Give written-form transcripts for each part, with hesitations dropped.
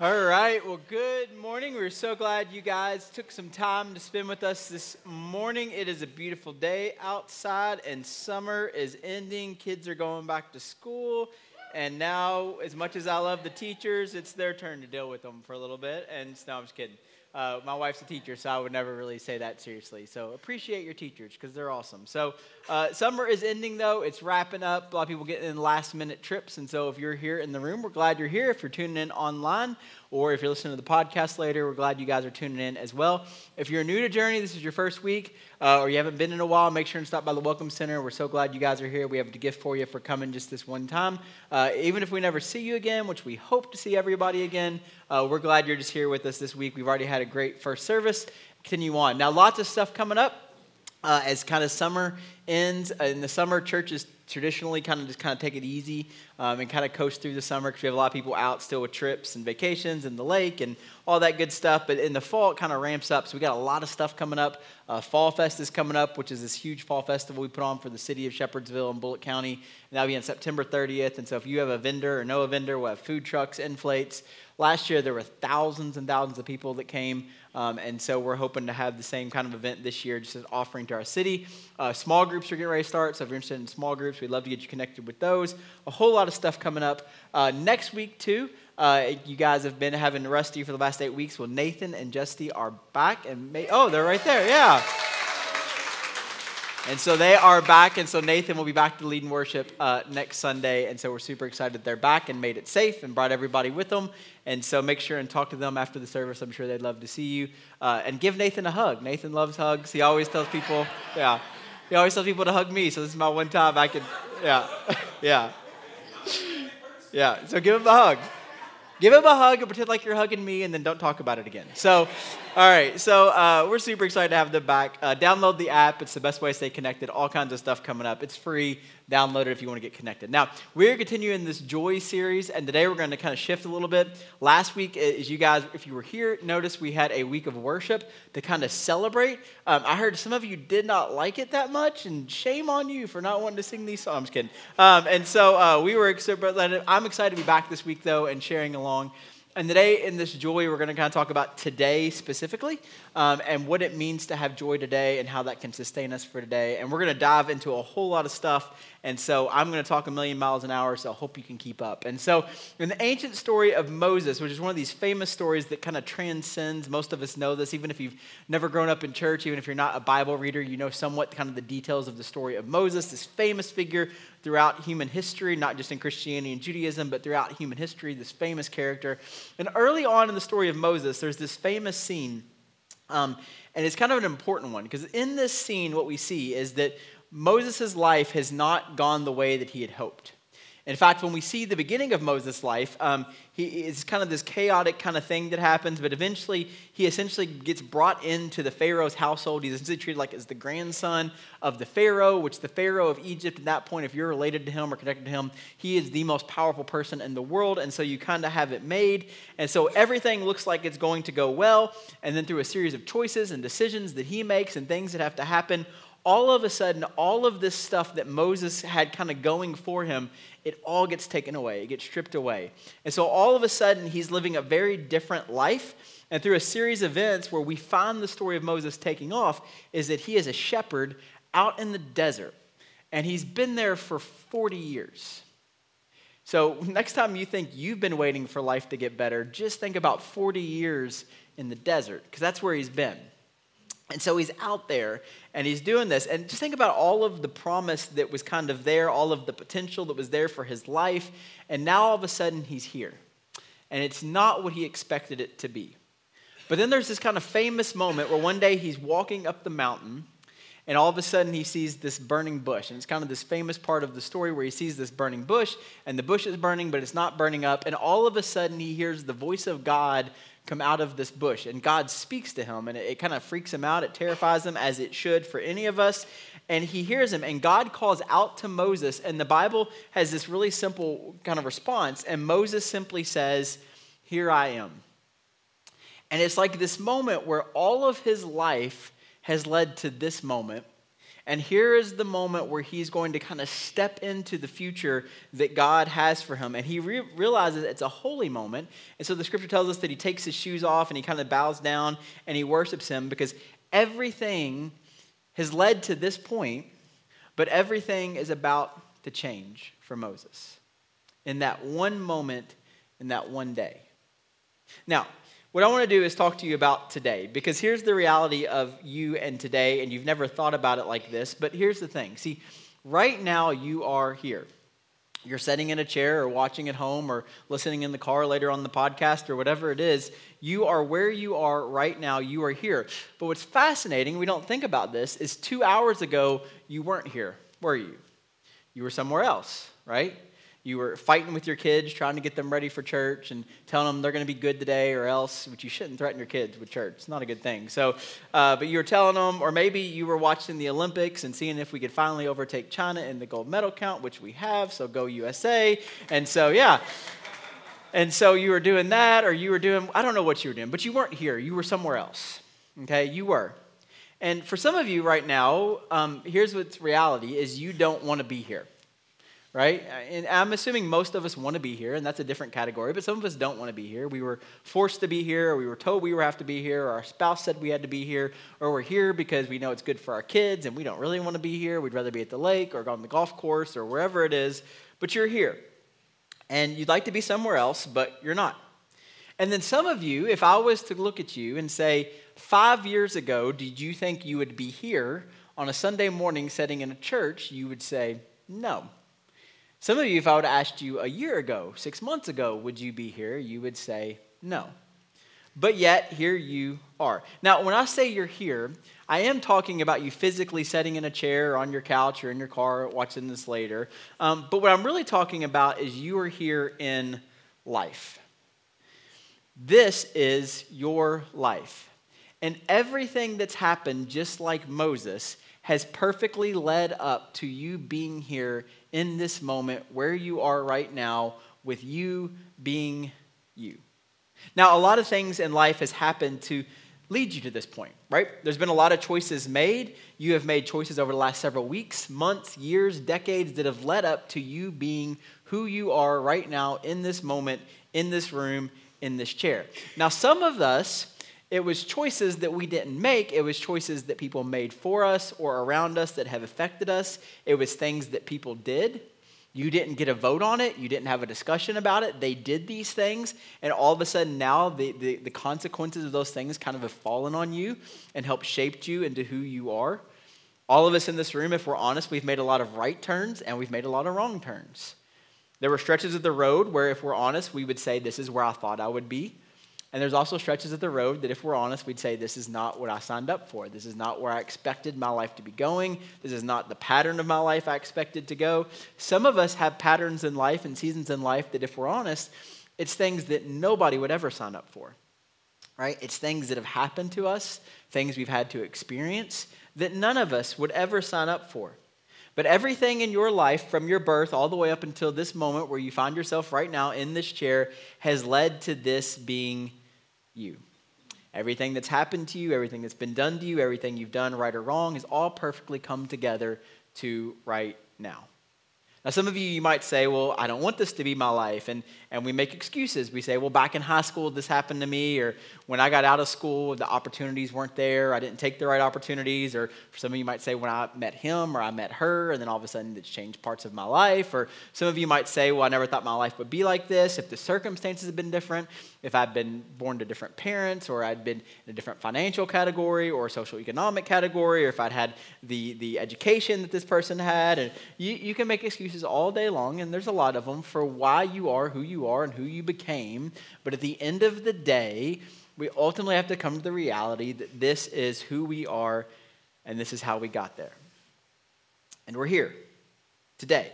All right, well, good morning. We're so glad you guys took some time to spend with us this morning. It is a beautiful day outside, and summer is ending. Kids are going back to school, and now, as much as I love the teachers, it's their turn to deal with them for a little bit. And no, I'm just kidding. My wife's a teacher, so I would never really say that seriously. So appreciate your teachers because they're awesome. So summer is ending, though. It's wrapping up. A lot of people getting in last-minute trips. And so if you're here in the room, we're glad you're here. If you're tuning in online or if you're listening to the podcast later, we're glad you guys are tuning in as well. If you're new to Journey, this is your first week, or you haven't been in a while, make sure and stop by the Welcome Center. We're so glad you guys are here. We have a gift for you for coming just this one time. Even if we never see you again, which we hope to see everybody again, we're glad you're just here with us this week. We've already had a great first service. Continue on. Now, lots of stuff coming up as kind of summer ends. In the summer, churches traditionally kind of take it easy and kind of coast through the summer because we have a lot of people out still with trips and vacations and the lake and all that good stuff. But in the fall, it kind of ramps up. So we got a lot of stuff coming up. Fall Fest is coming up, which is this huge fall festival we put on for the city of Shepherdsville and Bullitt County. And that'll be on September 30th. And so if you have a vendor or know a vendor, we'll have food trucks, inflates. Last year, there were thousands and thousands of people that came. And so we're hoping to have the same kind of event this year, just an offering to our city. Small groups are getting ready to start. So if you're interested in small groups, we'd love to get you connected with those. A whole lot of stuff coming up. Next week, too, you guys have been having Rusty for the last 8 weeks. Well, Nathan and Justy are back. And they're right there. Yeah. And so they are back, and so Nathan will be back to lead in worship next Sunday, and so we're super excited they're back and made it safe and brought everybody with them, and so make sure and talk to them after the service. I'm sure they'd love to see you, and give Nathan a hug. Nathan loves hugs. He always tells people, he always tells people to hug me, so this is my one time I can, so give him a hug. Give him a hug and pretend like you're hugging me, and then don't talk about it again. So, all right. So we're super excited to have them back. Download the app. It's the best way to stay connected. All kinds of stuff coming up. It's free. Download it if you want to get connected. Now, we're continuing this Joy series, and today we're going to kind of shift a little bit. Last week, as you guys, if you were here, notice we had a week of worship to kind of celebrate. I heard some of you did not like it that much, and shame on you for not wanting to sing these songs. I'm just kidding. And so we were excited. I'm excited to be back this week, though, and sharing along. And today in this joy, we're going to kind of talk about today specifically and what it means to have joy today and how that can sustain us for today. And we're going to dive into a whole lot of stuff. And so I'm going to talk a million miles an hour, so I hope you can keep up. And so in the ancient story of Moses, which is one of these famous stories that kind of transcends, most of us know this, even if you've never grown up in church, even if you're not a Bible reader, you know somewhat kind of the details of the story of Moses, this famous figure throughout human history, not just in Christianity and Judaism, but throughout human history, this famous character. And early on in the story of Moses, there's this famous scene, and it's kind of an important one, because in this scene, what we see is that Moses' life has not gone the way that he had hoped. In fact, when we see the beginning of Moses' life, it's kind of this chaotic kind of thing that happens, but eventually he essentially gets brought into the Pharaoh's household. He's essentially treated like as the grandson of the Pharaoh, which the Pharaoh of Egypt at that point, if you're related to him or connected to him, he is the most powerful person in the world, and so you kind of have it made. And so everything looks like it's going to go well, and then through a series of choices and decisions that he makes and things that have to happen, all of a sudden, all of this stuff that Moses had kind of going for him, it all gets taken away. It gets stripped away. And so all of a sudden, he's living a very different life. And through a series of events where we find the story of Moses taking off is that he is a shepherd out in the desert. And he's been there for 40 years. So next time you think you've been waiting for life to get better, just think about 40 years in the desert, because that's where he's been. And so he's out there, and he's doing this. And just think about all of the promise that was kind of there, all of the potential that was there for his life. And now all of a sudden, he's here. And it's not what he expected it to be. But then there's this kind of famous moment where one day he's walking up the mountain, and all of a sudden he sees this burning bush. And it's kind of this famous part of the story where he sees this burning bush, and the bush is burning, but it's not burning up. And all of a sudden, he hears the voice of God come out of this bush, and God speaks to him, and it kind of freaks him out. It terrifies him, as it should for any of us, and he hears him, and God calls out to Moses, and the Bible has this really simple kind of response, and Moses simply says, "Here I am." And it's like this moment where all of his life has led to this moment, And here is the moment where he's going to kind of step into the future that God has for him. And he realizes it's a holy moment. And so the scripture tells us that he takes his shoes off and he kind of bows down and he worships him, because everything has led to this point, but everything is about to change for Moses in that one moment, in that one day. Now, what I want to do is talk to you about today, because here's the reality of you and today, and you've never thought about it like this, but here's the thing. See, right now you are here. You're sitting in a chair or watching at home or listening in the car later on the podcast or whatever it is. You are where you are right now. You are here. But what's fascinating, we don't think about this, is 2 hours ago you weren't here, were you? You were somewhere else, right? You were fighting with your kids, trying to get them ready for church and telling them they're going to be good today or else, which you shouldn't threaten your kids with church. It's not a good thing. So, but you were telling them, or maybe you were watching the Olympics and seeing if we could finally overtake China in the gold medal count, which we have, so go USA. And so, yeah. And so you were doing that, or you were doing, I don't know what you were doing, but you weren't here. You were somewhere else, okay? You were. And for some of you right now, here's what's reality is you don't want to be here. Right? And I'm assuming most of us want to be here, and that's a different category, but some of us don't want to be here. We were forced to be here, or we were told we have to be here, or our spouse said we had to be here, or we're here because we know it's good for our kids, and we don't really want to be here. We'd rather be at the lake or on the golf course or wherever it is, but you're here. And you'd like to be somewhere else, but you're not. And then some of you, if I was to look at you and say, 5 years ago, did you think you would be here on a Sunday morning sitting in a church? You would say, no. Some of you, if I would have asked you a year ago, 6 months ago, would you be here? You would say no. But yet, here you are. Now, when I say you're here, I am talking about you physically sitting in a chair or on your couch or in your car watching this later. But what I'm really talking about is you are here in life. This is your life. And everything that's happened, just like Moses, has perfectly led up to you being here in this moment where you are right now, with you being you. Now, a lot of things in life has happened to lead you to this point, right? There's been a lot of choices made. You have made choices over the last several weeks, months, years, decades that have led up to you being who you are right now in this moment, in this room, in this chair. Now, some of us, it was choices that we didn't make. It was choices that people made for us or around us that have affected us. It was things that people did. You didn't get a vote on it. You didn't have a discussion about it. They did these things, and all of a sudden now the consequences of those things kind of have fallen on you and helped shape you into who you are. All of us in this room, if we're honest, we've made a lot of right turns and we've made a lot of wrong turns. There were stretches of the road where, if we're honest, we would say, this is where I thought I would be. And there's also stretches of the road that, if we're honest, we'd say, this is not what I signed up for. This is not where I expected my life to be going. This is not the pattern of my life I expected to go. Some of us have patterns in life and seasons in life that, if we're honest, it's things that nobody would ever sign up for, right? It's things that have happened to us, things we've had to experience that none of us would ever sign up for. But everything in your life, from your birth all the way up until this moment where you find yourself right now in this chair, has led to this being you. Everything that's happened to you, everything that's been done to you, everything you've done right or wrong has all perfectly come together to right now. Now, some of you, you might say, well, I don't want this to be my life. And we make excuses. We say, well, back in high school, this happened to me. Or when I got out of school, the opportunities weren't there. I didn't take the right opportunities. Or some of you might say, when I met him or I met her, and then all of a sudden it's changed parts of my life. Or some of you might say, well, I never thought my life would be like this. If the circumstances had been different, if I'd been born to different parents, or I'd been in a different financial category or socioeconomic category, or if I'd had the education that this person had. And you can make excuses all day long, and there's a lot of them for why you are who you are and who you became. But at the end of the day, we ultimately have to come to the reality that this is who we are, and this is how we got there. And we're here today.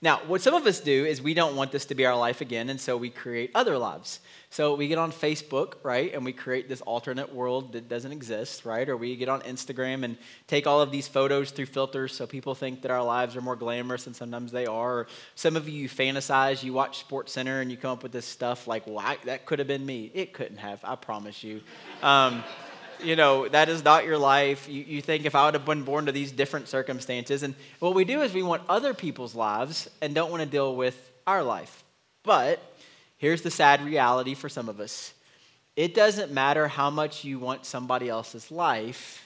Now, what some of us do is we don't want this to be our life again, and so we create other lives. So we get on Facebook, right, and we create this alternate world that doesn't exist, right? Or we get on Instagram and take all of these photos through filters so people think that our lives are more glamorous, and sometimes they are. Or some of you fantasize, you watch SportsCenter, and you come up with this stuff like, well, that could have been me. It couldn't have, I promise you. you know, that is not your life. You think, if I would have been born to these different circumstances. And what we do is we want other people's lives and don't want to deal with our life. But here's the sad reality for some of us. It doesn't matter how much you want somebody else's life.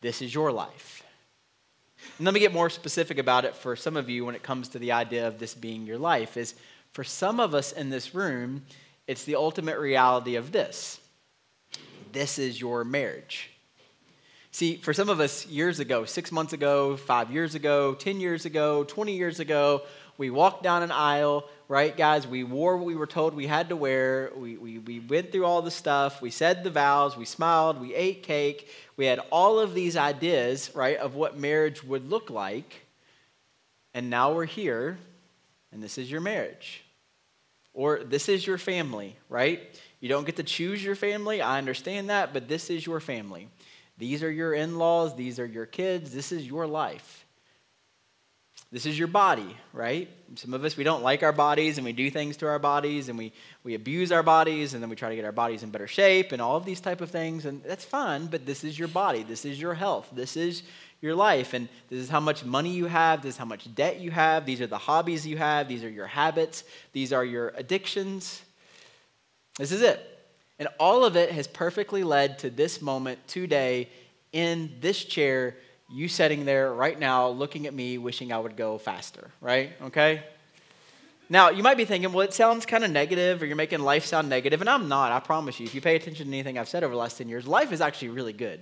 This is your life. And let me get more specific about it for some of you when it comes to the idea of this being your life. Is for some of us in this room, it's the ultimate reality of this. This is your marriage. See, for some of us years ago, 6 months ago, 5 years ago, 10 years ago, 20 years ago, we walked down an aisle, right, guys? We wore what we were told we had to wear. We went through all the stuff. We said the vows. We smiled. We ate cake. We had all of these ideas, right, of what marriage would look like. And now we're here, and this is your marriage. Or this is your family, right? You don't get to choose your family. I understand that, but this is your family. These are your in-laws. These are your kids. This is your life. This is your body, right? Some of us, we don't like our bodies, and we do things to our bodies, and we abuse our bodies, and then we try to get our bodies in better shape and all of these type of things, and that's fine, but this is your body. This is your health. This is your life, and this is how much money you have. This is how much debt you have. These are the hobbies you have. These are your habits. These are your addictions. This is it. And all of it has perfectly led to this moment today in this chair. You sitting there right now looking at me wishing I would go faster, right? Okay? Now, you might be thinking, well, it sounds kind of negative, or you're making life sound negative, and I'm not, I promise you. If you pay attention to anything I've said over the last 10 years, life is actually really good,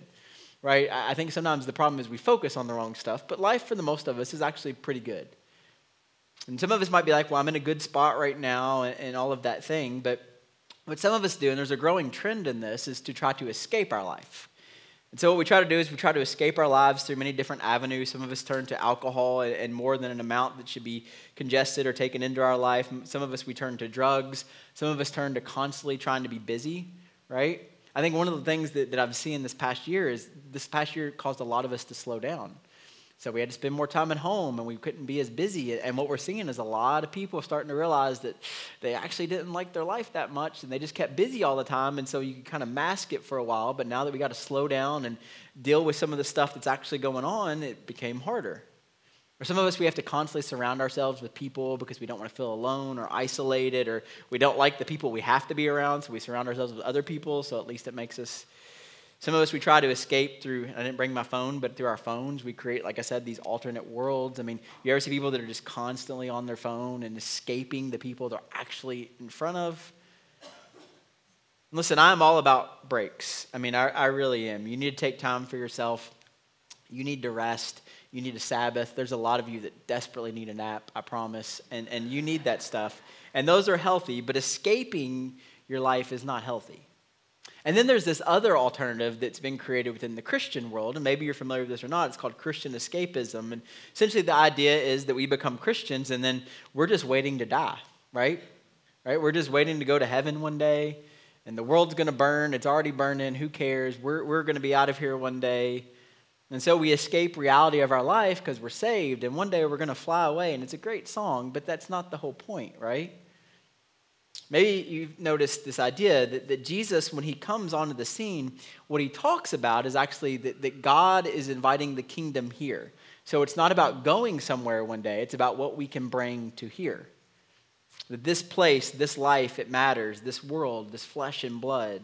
right? I think sometimes the problem is we focus on the wrong stuff, but life for the most of us is actually pretty good. And some of us might be like, well, I'm in a good spot right now and all of that thing, but what some of us do, and there's a growing trend in this, is to try to escape our life. And so what we try to do is we try to escape our lives through many different avenues. Some of us turn to alcohol and more than an amount that should be ingested or taken into our life. Some of us, we turn to drugs. Some of us turn to constantly trying to be busy, right? I think one of the things that I've seen this past year is this past year caused a lot of us to slow down. So we had to spend more time at home, and we couldn't be as busy. And what we're seeing is a lot of people starting to realize that they actually didn't like their life that much, and they just kept busy all the time. And so you could kind of mask it for a while. But now that we got to slow down and deal with some of the stuff that's actually going on, it became harder. Or some of us, we have to constantly surround ourselves with people because we don't want to feel alone or isolated, or we don't like the people we have to be around, so we surround ourselves with other people, so at least it makes us... Some of us, we try to escape through, I didn't bring my phone, but through our phones, we create, like I said, these alternate worlds. I mean, you ever see people that are just constantly on their phone and escaping the people they're actually in front of? Listen, I'm all about breaks. I mean, I really am. You need to take time for yourself. You need to rest. You need a Sabbath. There's a lot of you that desperately need a nap, I promise, and you need that stuff. And those are healthy, but escaping your life is not healthy. And then there's this other alternative that's been created within the Christian world, and maybe you're familiar with this or not. It's called Christian escapism, and essentially the idea is that we become Christians, and then we're just waiting to die, right? We're just waiting to go to heaven one day, and the world's going to burn. It's already burning. Who cares? We're going to be out of here one day, and so we escape reality of our life because we're saved, and one day we're going to fly away, and it's a great song, but that's not the whole point, right? Maybe you've noticed this idea that Jesus, when he comes onto the scene, what he talks about is actually that God is inviting the kingdom here. So it's not about going somewhere one day. It's about what we can bring to here. That this place, this life, it matters. This world, this flesh and blood.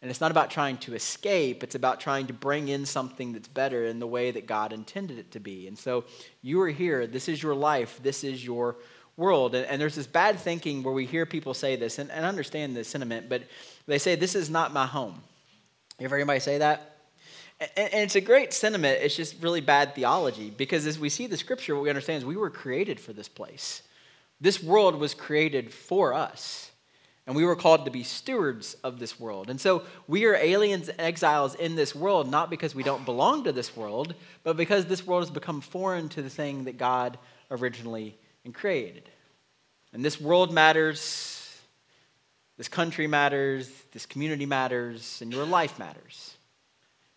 And it's not about trying to escape. It's about trying to bring in something that's better in the way that God intended it to be. And so you are here. This is your life. This is your world. And there's this bad thinking where we hear people say this, and I understand the sentiment, but they say, this is not my home. You ever hear anybody say that? And it's a great sentiment. It's just really bad theology, because as we see the scripture, what we understand is we were created for this place. This world was created for us, and we were called to be stewards of this world. And so we are aliens and exiles in this world, not because we don't belong to this world, but because this world has become foreign to the thing that God originally created. And this world matters, this country matters, this community matters, and your life matters.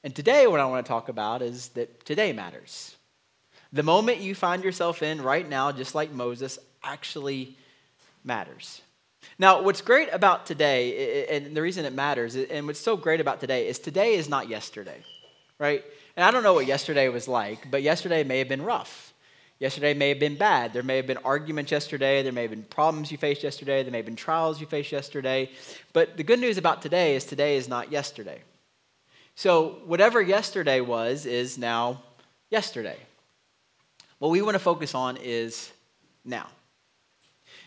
And today, what I want to talk about is that today matters. The moment you find yourself in right now, just like Moses, actually matters. Now, what's great about today, and the reason it matters, and what's so great about today is not yesterday, right? And I don't know what yesterday was like, but yesterday may have been rough. Yesterday may have been bad. There may have been arguments yesterday. There may have been problems you faced yesterday. There may have been trials you faced yesterday. But the good news about today is not yesterday. So whatever yesterday was is now yesterday. What we want to focus on is now.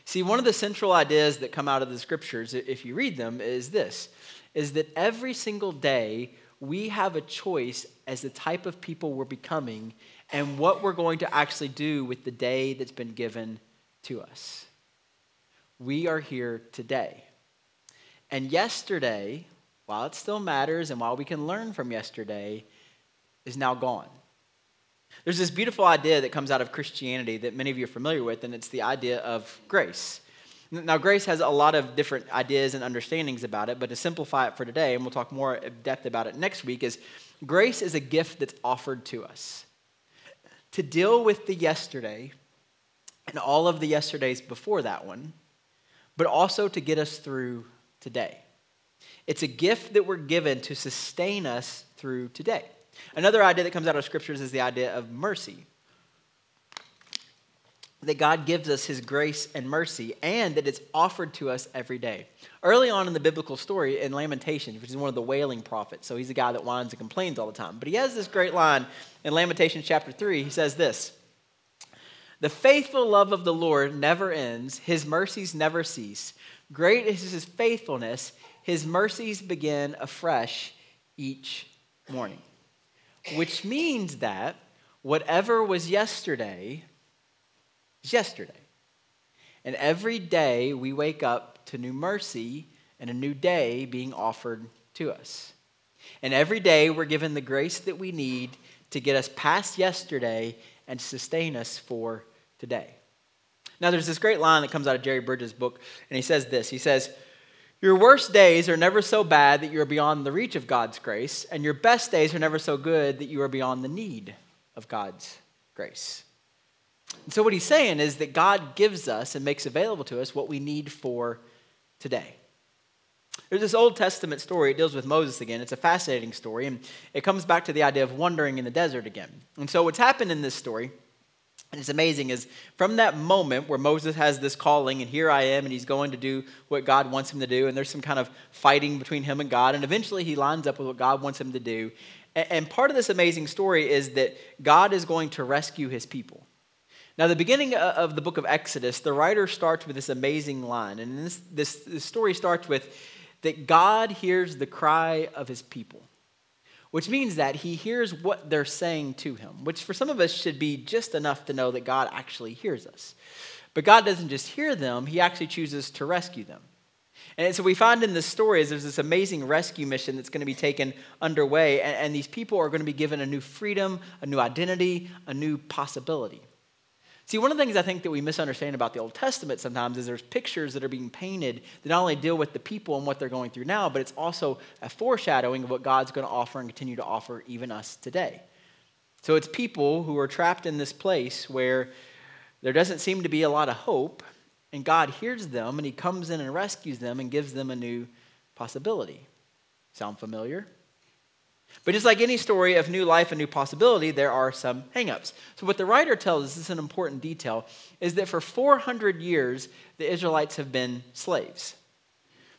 See, one of the central ideas that come out of the scriptures, if you read them, is this, is that every single day we have a choice as the type of people we're becoming and what we're going to actually do with the day that's been given to us. We are here today. And yesterday, while it still matters and while we can learn from yesterday, is now gone. There's this beautiful idea that comes out of Christianity that many of you are familiar with, and it's the idea of grace. Now, grace has a lot of different ideas and understandings about it, but to simplify it for today, and we'll talk more in depth about it next week, is grace is a gift that's offered to us to deal with the yesterday and all of the yesterdays before that one, but also to get us through today. It's a gift that we're given to sustain us through today. Another idea that comes out of scriptures is the idea of mercy. That God gives us his grace and mercy, and that it's offered to us every day. Early on in the biblical story, in Lamentations, which is one of the wailing prophets, so he's a guy that whines and complains all the time. But he has this great line in Lamentations chapter 3. He says this, "The faithful love of the Lord never ends. His mercies never cease. Great is his faithfulness. His mercies begin afresh each morning." Which means that whatever was yesterday is yesterday. And every day we wake up to new mercy and a new day being offered to us. And every day we're given the grace that we need to get us past yesterday and sustain us for today. Now there's this great line that comes out of Jerry Bridges' book, and he says this. He says, "Your worst days are never so bad that you are beyond the reach of God's grace, and your best days are never so good that you are beyond the need of God's grace." And so what he's saying is that God gives us and makes available to us what we need for today. There's this Old Testament story. It deals with Moses again. It's a fascinating story, and it comes back to the idea of wandering in the desert again. And so what's happened in this story, and it's amazing, is from that moment where Moses has this calling and here I am and he's going to do what God wants him to do, and there's some kind of fighting between him and God, and eventually he lines up with what God wants him to do. And part of this amazing story is that God is going to rescue his people. Now, the beginning of the book of Exodus, the writer starts with this amazing line, and this story starts with that God hears the cry of his people. Which means that he hears what they're saying to him, which for some of us should be just enough to know that God actually hears us. But God doesn't just hear them, he actually chooses to rescue them. And so we find in this story is there's this amazing rescue mission that's going to be taken underway, and these people are going to be given a new freedom, a new identity, a new possibility. See, one of the things I think that we misunderstand about the Old Testament sometimes is there's pictures that are being painted that not only deal with the people and what they're going through now, but it's also a foreshadowing of what God's going to offer and continue to offer even us today. So it's people who are trapped in this place where there doesn't seem to be a lot of hope, and God hears them, and he comes in and rescues them and gives them a new possibility. Sound familiar? But just like any story of new life and new possibility, there are some hang-ups. So what the writer tells us, this is an important detail, is that for 400 years, the Israelites have been slaves.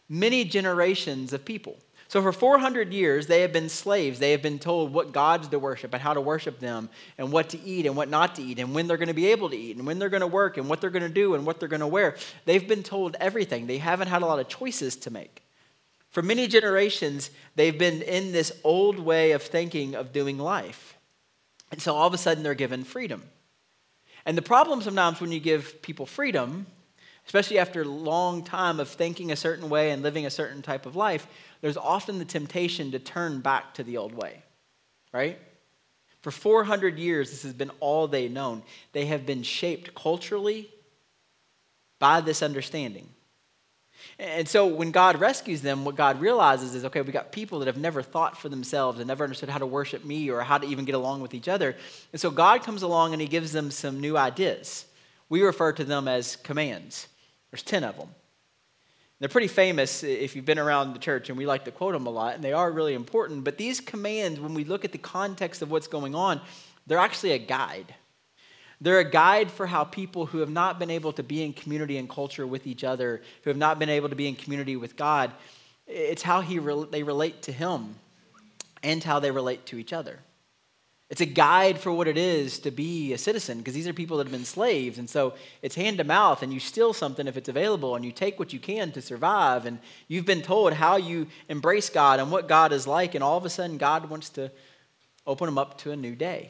Many generations of people. So for 400 years, they have been slaves. They have been told what gods to worship and how to worship them and what to eat and what not to eat and when they're going to be able to eat and when they're going to work and what they're going to do and what they're going to wear. They've been told everything. They haven't had a lot of choices to make. For many generations, they've been in this old way of thinking, of doing life. And so all of a sudden, they're given freedom. And the problem sometimes when you give people freedom, especially after a long time of thinking a certain way and living a certain type of life, there's often the temptation to turn back to the old way, right? For 400 years, this has been all they've known. They have been shaped culturally by this understanding. And so when God rescues them, what God realizes is, okay, we got people that have never thought for themselves and never understood how to worship me or how to even get along with each other. And so God comes along and he gives them some new ideas. We refer to them as commands. There's 10 of them. They're pretty famous if you've been around the church, and we like to quote them a lot, and they are really important. But these commands, when we look at the context of what's going on, they're actually a guide. They're a guide for how people who have not been able to be in community and culture with each other, who have not been able to be in community with God, it's how they relate to him and how they relate to each other. It's a guide for what it is to be a citizen, because these are people that have been slaves, and so it's hand to mouth, and you steal something if it's available, and you take what you can to survive, and you've been told how you embrace God and what God is like, and all of a sudden God wants to open them up to a new day.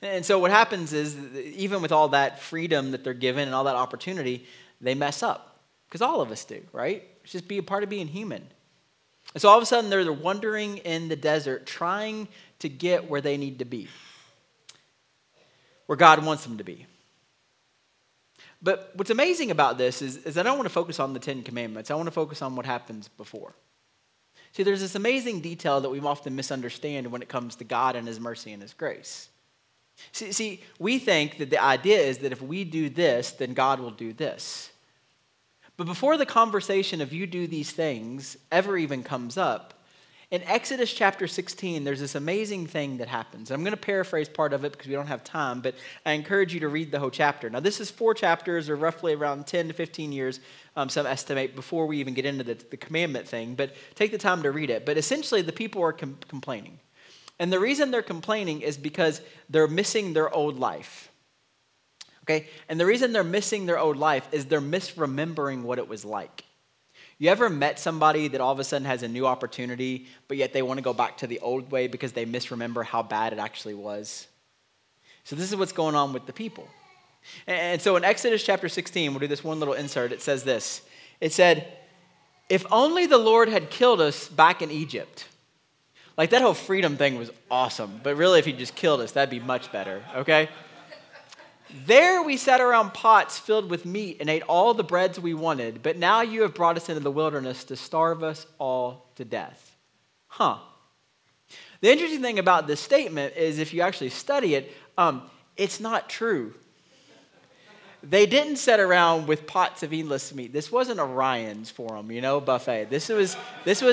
And so what happens is, even with all that freedom that they're given and all that opportunity, they mess up. Because all of us do, right? It's just be a part of being human. And so all of a sudden, they're wandering in the desert, trying to get where they need to be, where God wants them to be. But what's amazing about this is I don't want to focus on the Ten Commandments. I want to focus on what happens before. See, there's this amazing detail that we often misunderstand when it comes to God and his mercy and his grace. See, we think that the idea is that if we do this, then God will do this. But before the conversation of you do these things ever even comes up, in Exodus chapter 16, there's this amazing thing that happens. I'm going to paraphrase part of it because we don't have time, but I encourage you to read the whole chapter. Now, this is 4 chapters, or roughly around 10 to 15 years, some estimate, before we even get into the commandment thing, but take the time to read it. But essentially, the people are complaining. And the reason they're complaining is because they're missing their old life, okay? And the reason they're missing their old life is they're misremembering what it was like. You ever met somebody that all of a sudden has a new opportunity, but yet they want to go back to the old way because they misremember how bad it actually was? So this is what's going on with the people. And so in Exodus chapter 16, we'll do this one little insert. It says this. It said, if only the Lord had killed us back in Egypt. Like, that whole freedom thing was awesome, but really if he just killed us, that'd be much better, okay? There we sat around pots filled with meat and ate all the breads we wanted, but now you have brought us into the wilderness to starve us all to death. Huh. The interesting thing about this statement is if you actually study it, it's not true. They didn't sit around with pots of endless meat. This wasn't Orion's for them, buffet. This was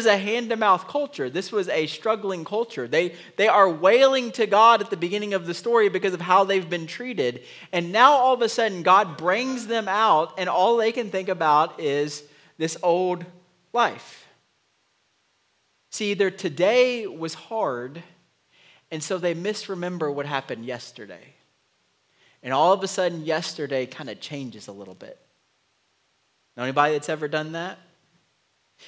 a hand-to-mouth culture. This was a struggling culture. They are wailing to God at the beginning of the story because of how they've been treated. And now all of a sudden God brings them out, and all they can think about is this old life. See, their today was hard, and so they misremember what happened yesterday. And all of a sudden, yesterday kind of changes a little bit. Know anybody that's ever done that?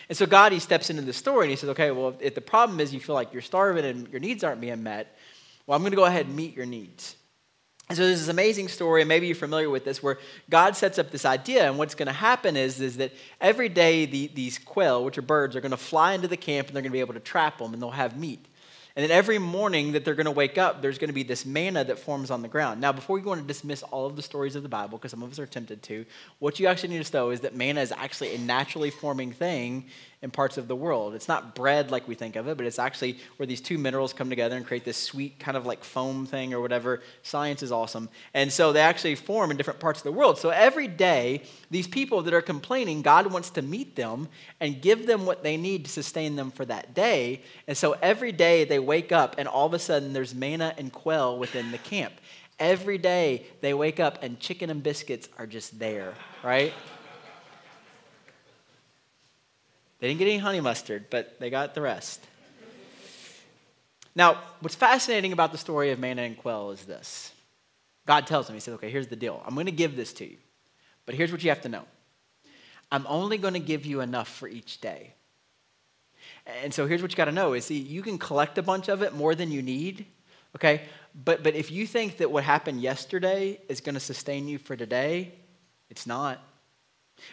And so God, he steps into the story, and he says, okay, well, if the problem is you feel like you're starving and your needs aren't being met, well, I'm going to go ahead and meet your needs. And so there's this amazing story, and maybe you're familiar with this, where God sets up this idea, and what's going to happen is that every day these quail, which are birds, are going to fly into the camp, and they're going to be able to trap them, and they'll have meat. And then every morning that they're going to wake up, there's going to be this manna that forms on the ground. Now, before you want to dismiss all of the stories of the Bible, because some of us are tempted to, what you actually need to know is that manna is actually a naturally forming thing in parts of the world. It's not bread like we think of it, but it's actually where these two minerals come together and create this sweet kind of like foam thing or whatever. Science is awesome. And so they actually form in different parts of the world. So every day, these people that are complaining, God wants to meet them and give them what they need to sustain them for that day. And so every day they wake up, and all of a sudden there's manna and quail within the camp. Every day they wake up and chicken and biscuits are just there, right? They didn't get any honey mustard, but they got the rest. Now, what's fascinating about the story of manna and quail is this. God tells them, he says, okay, here's the deal. I'm going to give this to you, but here's what you have to know. I'm only going to give you enough for each day. And so here's what you got to know is, see, you can collect a bunch of it more than you need, okay? But if you think that what happened yesterday is going to sustain you for today, it's not.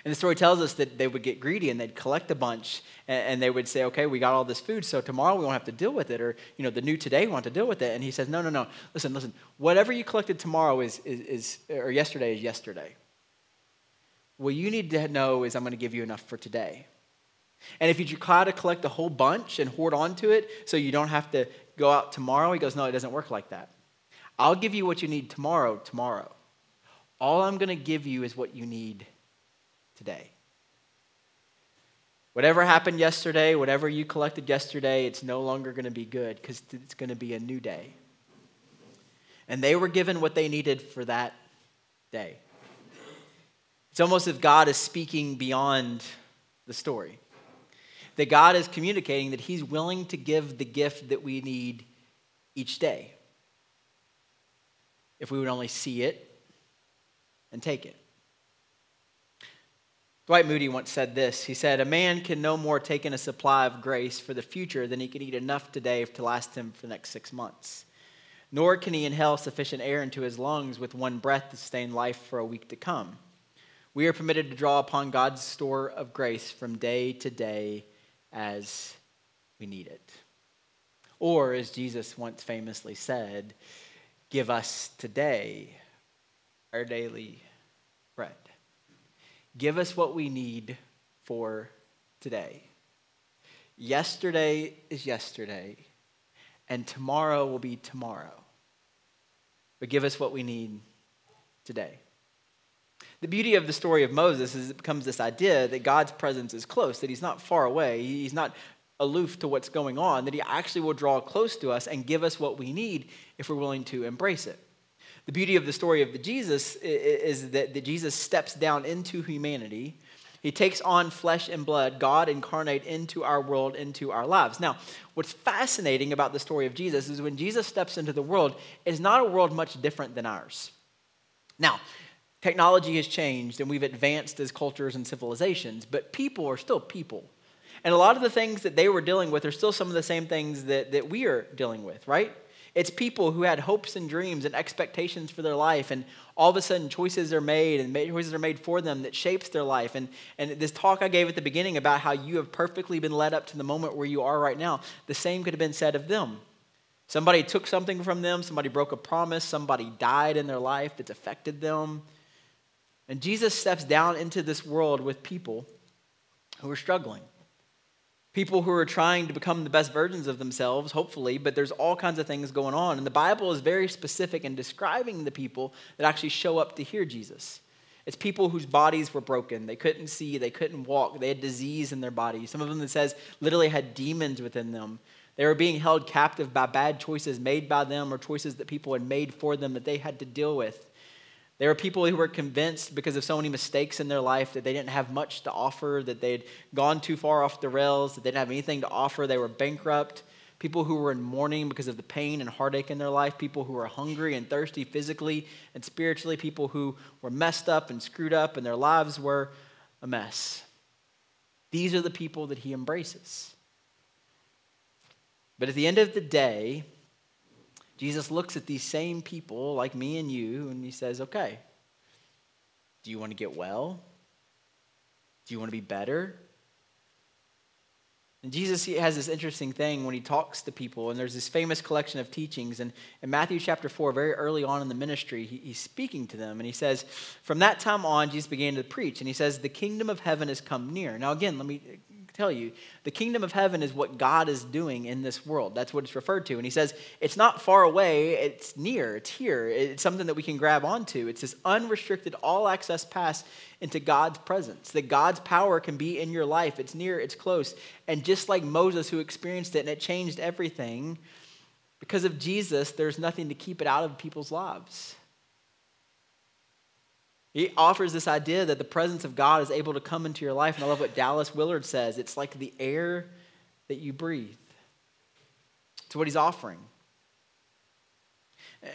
And the story tells us that they would get greedy and they'd collect a bunch and they would say, okay, we got all this food, so tomorrow we won't have to deal with it, or the new today we won't have to deal with it. And he says, no, listen, whatever you collected tomorrow or yesterday is yesterday. What you need to know is I'm going to give you enough for today. And if you try to collect a whole bunch and hoard onto it so you don't have to go out tomorrow, he goes, no, it doesn't work like that. I'll give you what you need tomorrow. All I'm going to give you is what you need today. Whatever happened yesterday, whatever you collected yesterday, it's no longer going to be good because it's going to be a new day. And they were given what they needed for that day. It's almost as if God is speaking beyond the story. That God is communicating that he's willing to give the gift that we need each day. If we would only see it and take it. Dwight Moody once said this. He said, "A man can no more take in a supply of grace for the future than he can eat enough today to last him for the next 6 months. Nor can he inhale sufficient air into his lungs with one breath to sustain life for a week to come. We are permitted to draw upon God's store of grace from day to day as we need it." Or, as Jesus once famously said, "Give us today our daily bread." Give us what we need for today. Yesterday is yesterday, and tomorrow will be tomorrow. But give us what we need today. The beauty of the story of Moses is it becomes this idea that God's presence is close, that he's not far away, he's not aloof to what's going on, that he actually will draw close to us and give us what we need if we're willing to embrace it. The beauty of the story of Jesus is that Jesus steps down into humanity. He takes on flesh and blood, God incarnate into our world, into our lives. Now, what's fascinating about the story of Jesus is when Jesus steps into the world, it's not a world much different than ours. Now, technology has changed and we've advanced as cultures and civilizations, but people are still people. And a lot of the things that they were dealing with are still some of the same things that we are dealing with, right? It's people who had hopes and dreams and expectations for their life, and all of a sudden choices are made, and choices are made for them that shapes their life. And this talk I gave at the beginning about how you have perfectly been led up to the moment where you are right now, the same could have been said of them. Somebody took something from them, somebody broke a promise, somebody died in their life that's affected them. And Jesus steps down into this world with people who are struggling. People who are trying to become the best versions of themselves, hopefully, but there's all kinds of things going on. And the Bible is very specific in describing the people that actually show up to hear Jesus. It's people whose bodies were broken. They couldn't see. They couldn't walk. They had disease in their body. Some of them, it says, literally had demons within them. They were being held captive by bad choices made by them or choices that people had made for them that they had to deal with. There were people who were convinced because of so many mistakes in their life that they didn't have much to offer, that they'd gone too far off the rails, that they didn't have anything to offer, they were bankrupt. People who were in mourning because of the pain and heartache in their life, people who were hungry and thirsty physically and spiritually, people who were messed up and screwed up and their lives were a mess. These are the people that he embraces. But at the end of the day, Jesus looks at these same people like me and you, and he says, okay, do you want to get well? Do you want to be better? And Jesus, he has this interesting thing when he talks to people, and there's this famous collection of teachings. And in Matthew chapter 4, very early on in the ministry, he's speaking to them, and he says, from that time on, Jesus began to preach, and he says, the kingdom of heaven has come near. Now, again, let me tell you, the kingdom of heaven is what God is doing in this world. That's what it's referred to. And he says, it's not far away, it's near, it's here. It's something that we can grab onto. It's this unrestricted all-access pass into God's presence, that God's power can be in your life. It's near, it's close. And just like Moses who experienced it and it changed everything, because of Jesus, there's nothing to keep it out of people's lives. He offers this idea that the presence of God is able to come into your life. And I love what Dallas Willard says. It's like the air that you breathe. It's what he's offering.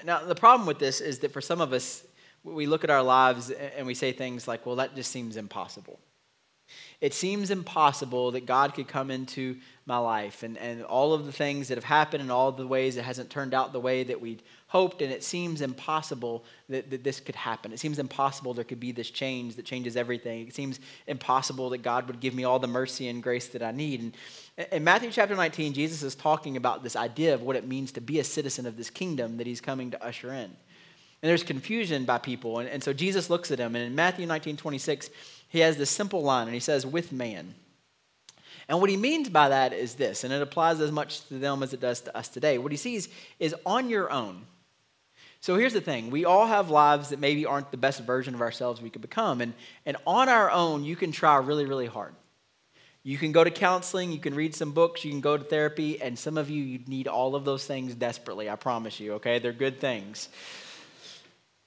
Now, the problem with this is that for some of us, we look at our lives and we say things like, well, that just seems impossible. It seems impossible that God could come into my life and all of the things that have happened and all the ways it hasn't turned out the way that we'd hoped, and it seems impossible that this could happen. It seems impossible there could be this change that changes everything. It seems impossible that God would give me all the mercy and grace that I need. And in Matthew chapter 19, Jesus is talking about this idea of what it means to be a citizen of this kingdom that he's coming to usher in. And there's confusion by people, and so Jesus looks at him, and in Matthew 19:26, he has this simple line, and he says, with man. And what he means by that is this, and it applies as much to them as it does to us today. What he sees is on your own. So here's the thing. We all have lives that maybe aren't the best version of ourselves we could become. And on our own, you can try really, really hard. You can go to counseling, you can read some books, you can go to therapy, and some of you need all of those things desperately, I promise you, okay? They're good things.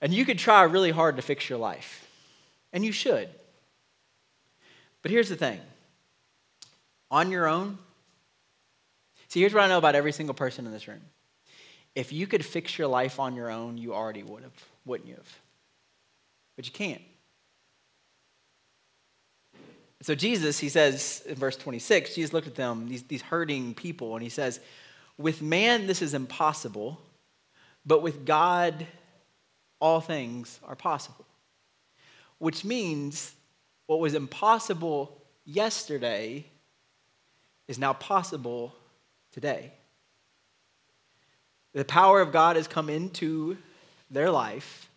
And you could try really hard to fix your life, and you should. But here's the thing. On your own, see, here's what I know about every single person in this room. If you could fix your life on your own, you already would have, wouldn't you have? But you can't. So Jesus, he says in verse 26, Jesus looked at them, these hurting people, and he says, with man this is impossible, but with God all things are possible. Which means what was impossible yesterday is now possible today. The power of God has come into their life,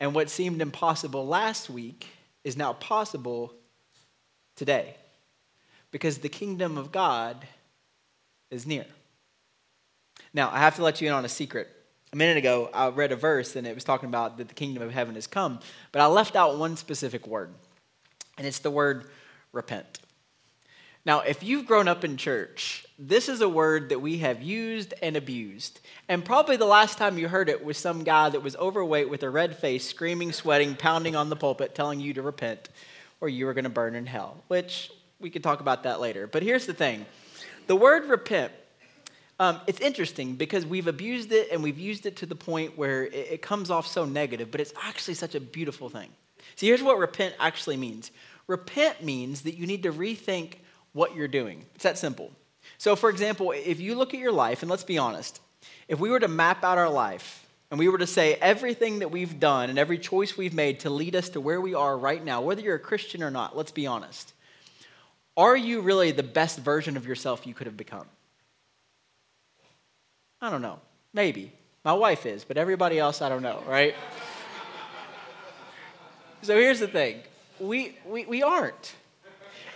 and what seemed impossible last week is now possible today, because the kingdom of God is near. Now, I have to let you in on a secret. A minute ago, I read a verse, and it was talking about that the kingdom of heaven has come, but I left out one specific word, and it's the word repent. Now, if you've grown up in church, this is a word that we have used and abused. And probably the last time you heard it was some guy that was overweight with a red face, screaming, sweating, pounding on the pulpit, telling you to repent or you were going to burn in hell, which we could talk about that later. But here's the thing. The word repent, it's interesting because we've abused it and we've used it to the point where it comes off so negative, but it's actually such a beautiful thing. See, here's what repent actually means. Repent means that you need to rethink what you're doing. It's that simple. So for example, if you look at your life, and let's be honest, if we were to map out our life and we were to say everything that we've done and every choice we've made to lead us to where we are right now, whether you're a Christian or not, let's be honest, are you really the best version of yourself you could have become? I don't know. Maybe. My wife is, but everybody else, I don't know, right? So here's the thing. We aren't.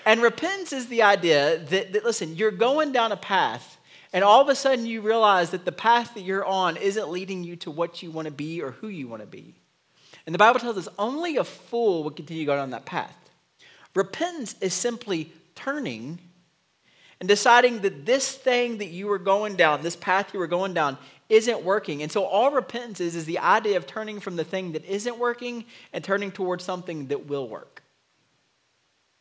And repentance is the idea that, listen, you're going down a path, and all of a sudden you realize that the path that you're on isn't leading you to what you want to be or who you want to be. And the Bible tells us only a fool will continue going on that path. Repentance is simply turning and deciding that this thing that you were going down, this path you were going down, isn't working. And so all repentance is the idea of turning from the thing that isn't working and turning towards something that will work.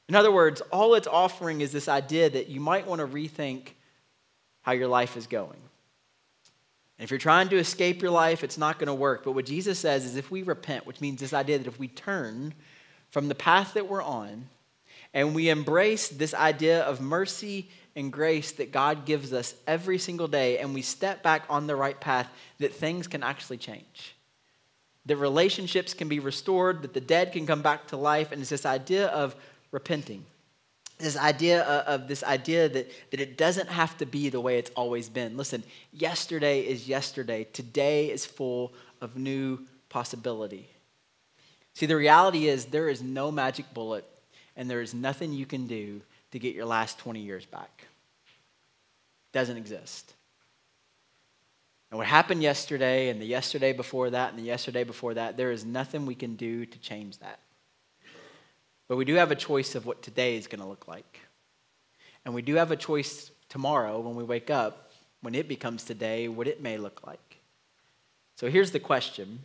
In other words, all it's offering is this idea that you might want to rethink how your life is going. And if you're trying to escape your life, it's not going to work. But what Jesus says is if we repent, which means this idea that if we turn from the path that we're on and we embrace this idea of mercy and grace that God gives us every single day, and we step back on the right path, that things can actually change. That relationships can be restored, that the dead can come back to life. And it's this idea of repenting, this idea that it doesn't have to be the way it's always been. Listen, yesterday is yesterday. Today is full of new possibility. See, the reality is there is no magic bullet, and there is nothing you can do to get your last 20 years back. It doesn't exist. And what happened yesterday and the yesterday before that and the yesterday before that, there is nothing we can do to change that. But we do have a choice of what today is going to look like. And we do have a choice tomorrow when we wake up, when it becomes today, what it may look like. So here's the question.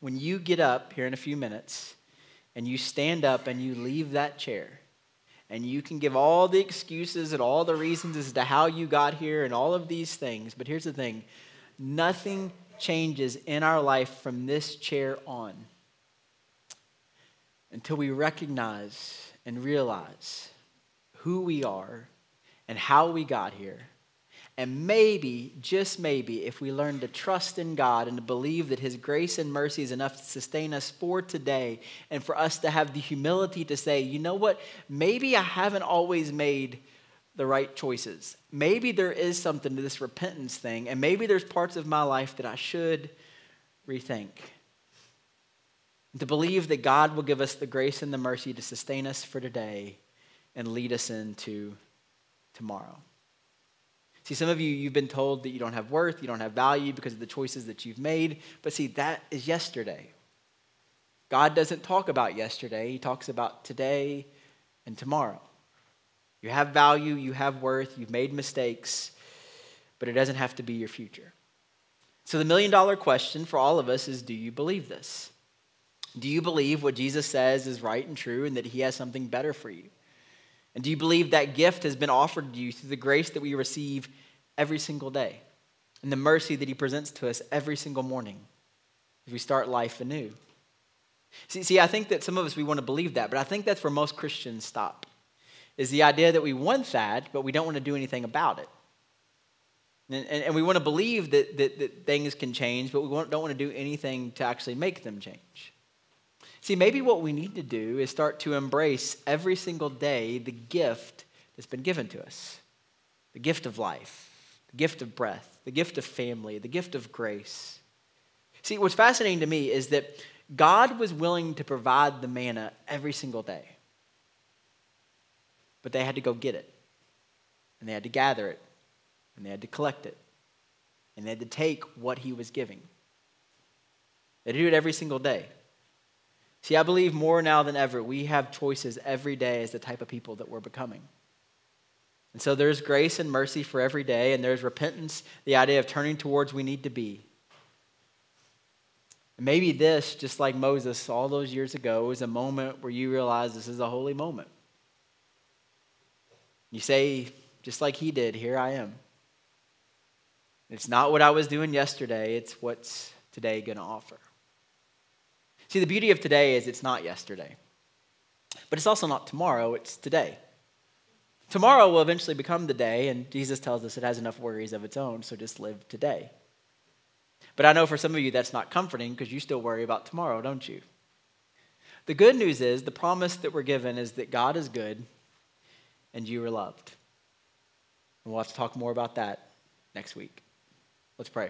When you get up here in a few minutes, and you stand up and you leave that chair, and you can give all the excuses and all the reasons as to how you got here and all of these things, but here's the thing. Nothing changes in our life from this chair on until we recognize and realize who we are and how we got here. And maybe, just maybe, if we learn to trust in God and to believe that his grace and mercy is enough to sustain us for today, and for us to have the humility to say, you know what, maybe I haven't always made the right choices. Maybe there is something to this repentance thing, and maybe there's parts of my life that I should rethink. To believe that God will give us the grace and the mercy to sustain us for today and lead us into tomorrow. See, some of you, you've been told that you don't have worth, you don't have value because of the choices that you've made. But see, that is yesterday. God doesn't talk about yesterday. He talks about today and tomorrow. You have value, you have worth, you've made mistakes, but it doesn't have to be your future. So the million-dollar question for all of us is, do you believe this? Do you believe what Jesus says is right and true and that he has something better for you? And do you believe that gift has been offered to you through the grace that we receive every single day and the mercy that he presents to us every single morning as we start life anew? See, I think that some of us, we want to believe that, but I think that's where most Christians stop, is the idea that we want that, but we don't want to do anything about it. And we want to believe that things can change, but we don't want to do anything to actually make them change. See, maybe what we need to do is start to embrace every single day the gift that's been given to us. The gift of life, the gift of breath, the gift of family, the gift of grace. See, what's fascinating to me is that God was willing to provide the manna every single day, but they had to go get it, and they had to gather it, and they had to collect it, and they had to take what he was giving. They do it every single day. See, I believe more now than ever, we have choices every day as the type of people that we're becoming. And so there's grace and mercy for every day, and there's repentance, the idea of turning towards we need to be. Maybe this, just like Moses all those years ago, is a moment where you realize this is a holy moment. You say, just like he did, here I am. It's not what I was doing yesterday, it's what's today going to offer. See, the beauty of today is it's not yesterday. But it's also not tomorrow, it's today. Tomorrow will eventually become the day, and Jesus tells us it has enough worries of its own, so just live today. But I know for some of you that's not comforting because you still worry about tomorrow, don't you? The good news is the promise that we're given is that God is good and you are loved. And we'll have to talk more about that next week. Let's pray.